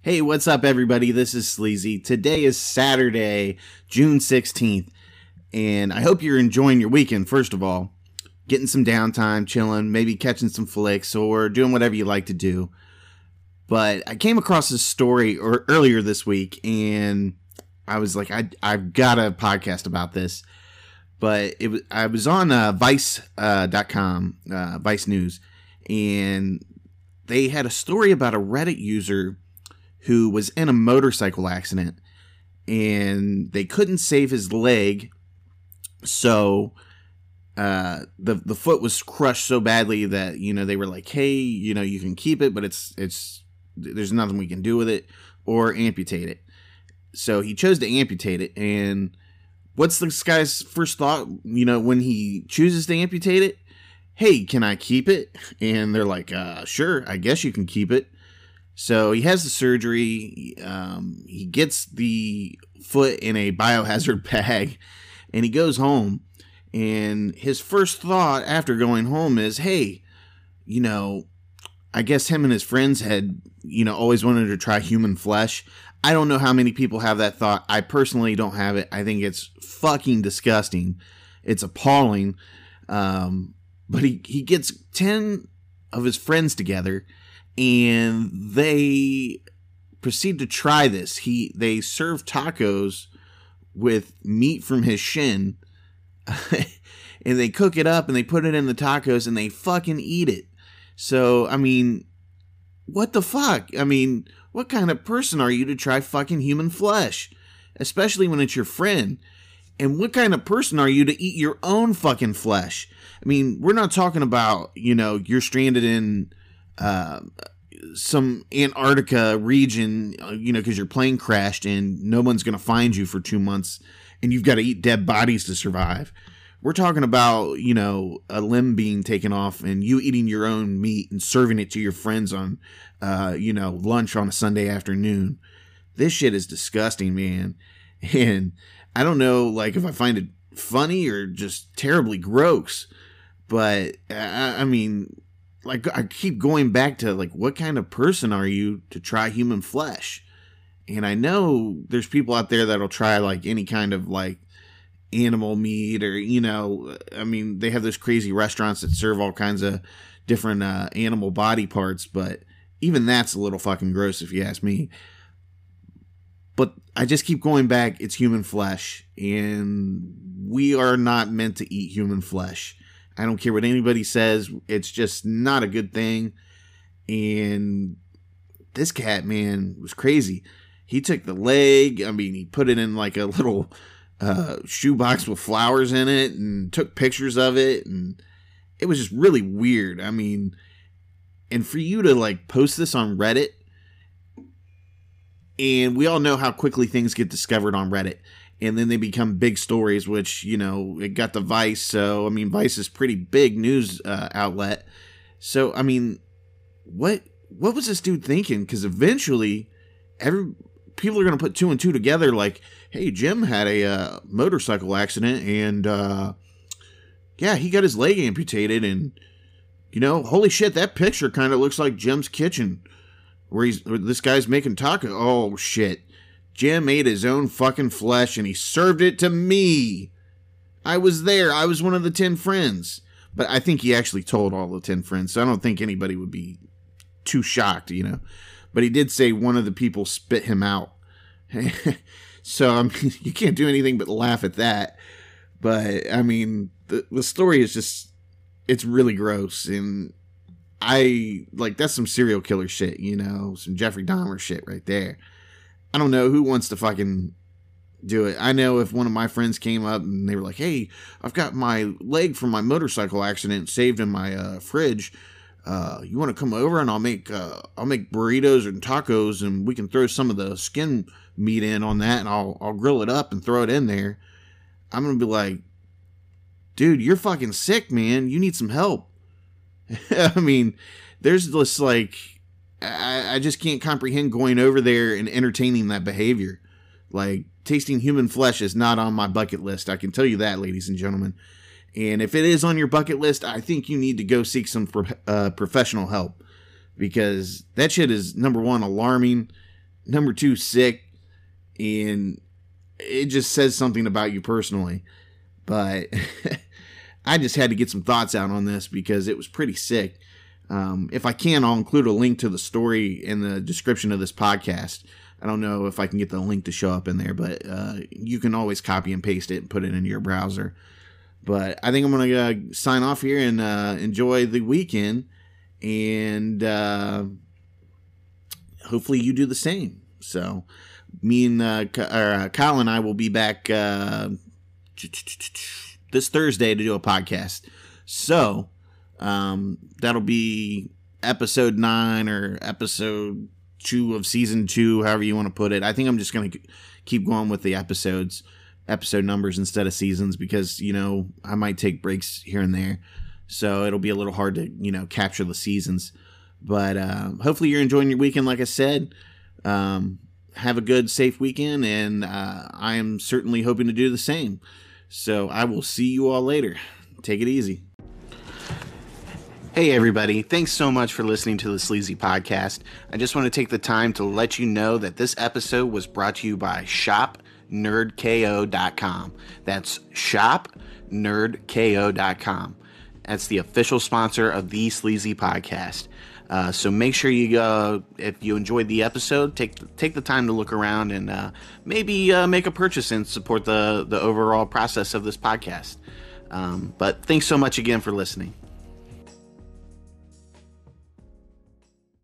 Hey, what's up, everybody? This is Sleazy. Today is Saturday, June 16th, and I hope you're enjoying your weekend, first of all. Getting some downtime, chilling, maybe catching some flicks, or doing whatever you like to do. But I came across this story earlier this week, and I was like, I've got a podcast about this. But I was on Vice.com, Vice News, and they had a story about a Reddit user who was in a motorcycle accident, and they couldn't save his leg, so the foot was crushed so badly that, you know, they were like, hey, you know, you can keep it, but it's there's nothing we can do with it, or amputate it. So he chose to amputate it, and what's this guy's first thought, you know, when he chooses to amputate it? Hey, can I keep it? And they're like, sure, I guess you can keep it. So he has the surgery, he gets the foot in a biohazard bag, and he goes home, and his first thought after going home is, hey, you know, I guess him and his friends had, you know, always wanted to try human flesh. I don't know how many people have that thought. I personally don't have it. I think it's fucking disgusting. It's appalling. But he gets 10 of his friends together, and they proceed to try this. They serve tacos with meat from his shin, and they cook it up, and they put it in the tacos, and they fucking eat it. So, I mean, what the fuck? I mean, what kind of person are you to try fucking human flesh? Especially when it's your friend. And what kind of person are you to eat your own fucking flesh? I mean, we're not talking about, you know, you're stranded in some Antarctica region, you know, because your plane crashed and no one's going to find you for 2 months and you've got to eat dead bodies to survive. We're talking about, you know, a limb being taken off and you eating your own meat and serving it to your friends on, you know, lunch on a Sunday afternoon. This shit is disgusting, man. And I don't know, like, if I find it funny or just terribly gross, but I mean, like, I keep going back to, like, what kind of person are you to try human flesh? And I know there's people out there that'll try, like, any kind of, like, animal meat, or, you know, I mean, they have those crazy restaurants that serve all kinds of different animal body parts, but even that's a little fucking gross if you ask me. But I just keep going back, it's human flesh, and we are not meant to eat human flesh. I don't care what anybody says, it's just not a good thing. And this cat, man, was crazy. He took the leg, I mean, he put it in like a little shoebox with flowers in it and took pictures of it, and it was just really weird. I mean, and for you to, like, post this on Reddit, and we all know how quickly things get discovered on Reddit, and then they become big stories, which, you know, it got the Vice. So, I mean, Vice is pretty big news outlet. So, I mean, what was this dude thinking? Because eventually, people are going to put 2 and 2 together, like, hey, Jim had a motorcycle accident, and, yeah, he got his leg amputated, and, you know, holy shit, that picture kind of looks like Jim's kitchen, where this guy's making tacos. Oh, shit. Jim ate his own fucking flesh, and he served it to me. I was there. I was one of the 10 friends. But I think he actually told all the 10 friends, so I don't think anybody would be too shocked, you know. But he did say one of the people spit him out. So, I mean, you can't do anything but laugh at that. But, I mean, the story is just, it's really gross. And that's some serial killer shit, you know, some Jeffrey Dahmer shit right there. I don't know who wants to fucking do it. I know if one of my friends came up and they were like, hey, I've got my leg from my motorcycle accident saved in my fridge. You want to come over and I'll make burritos and tacos, and we can throw some of the skin meat in on that, and I'll grill it up and throw it in there. I'm going to be like, dude, you're fucking sick, man. You need some help. I mean, there's this, like, I just can't comprehend going over there and entertaining that behavior. Like, tasting human flesh is not on my bucket list. I can tell you that, ladies and gentlemen. And if it is on your bucket list, I think you need to go seek some professional help, because that shit is, number one, alarming, number two, sick, and it just says something about you personally. But I just had to get some thoughts out on this because it was pretty sick. If I can, I'll include a link to the story in the description of this podcast. I don't know if I can get the link to show up in there, but you can always copy and paste it and put it into your browser. But I think I'm going to sign off here and enjoy the weekend. And hopefully you do the same. So me and Kyle and I will be back this Thursday to do a podcast. So that'll be episode 9 or episode 2 of season 2, however you want to put it. I think I'm just going to keep going with the episodes. Episode numbers instead of seasons, because, you know, I might take breaks here and there, so it'll be a little hard to, you know, capture the seasons. But hopefully you're enjoying your weekend. Like I said, have a good, safe weekend, and I am certainly hoping to do the same. So I will see you all later. Take it easy. Hey everybody, thanks so much for listening to the Sleazy Podcast. I just want to take the time to let you know that this episode was brought to you by Shop nerdko.com. That's shop nerdko.com. That's the official sponsor of the Sleazy Podcast. So make sure you go, if you enjoyed the episode, take the time to look around and maybe make a purchase and support the overall process of this podcast. But thanks so much again for listening.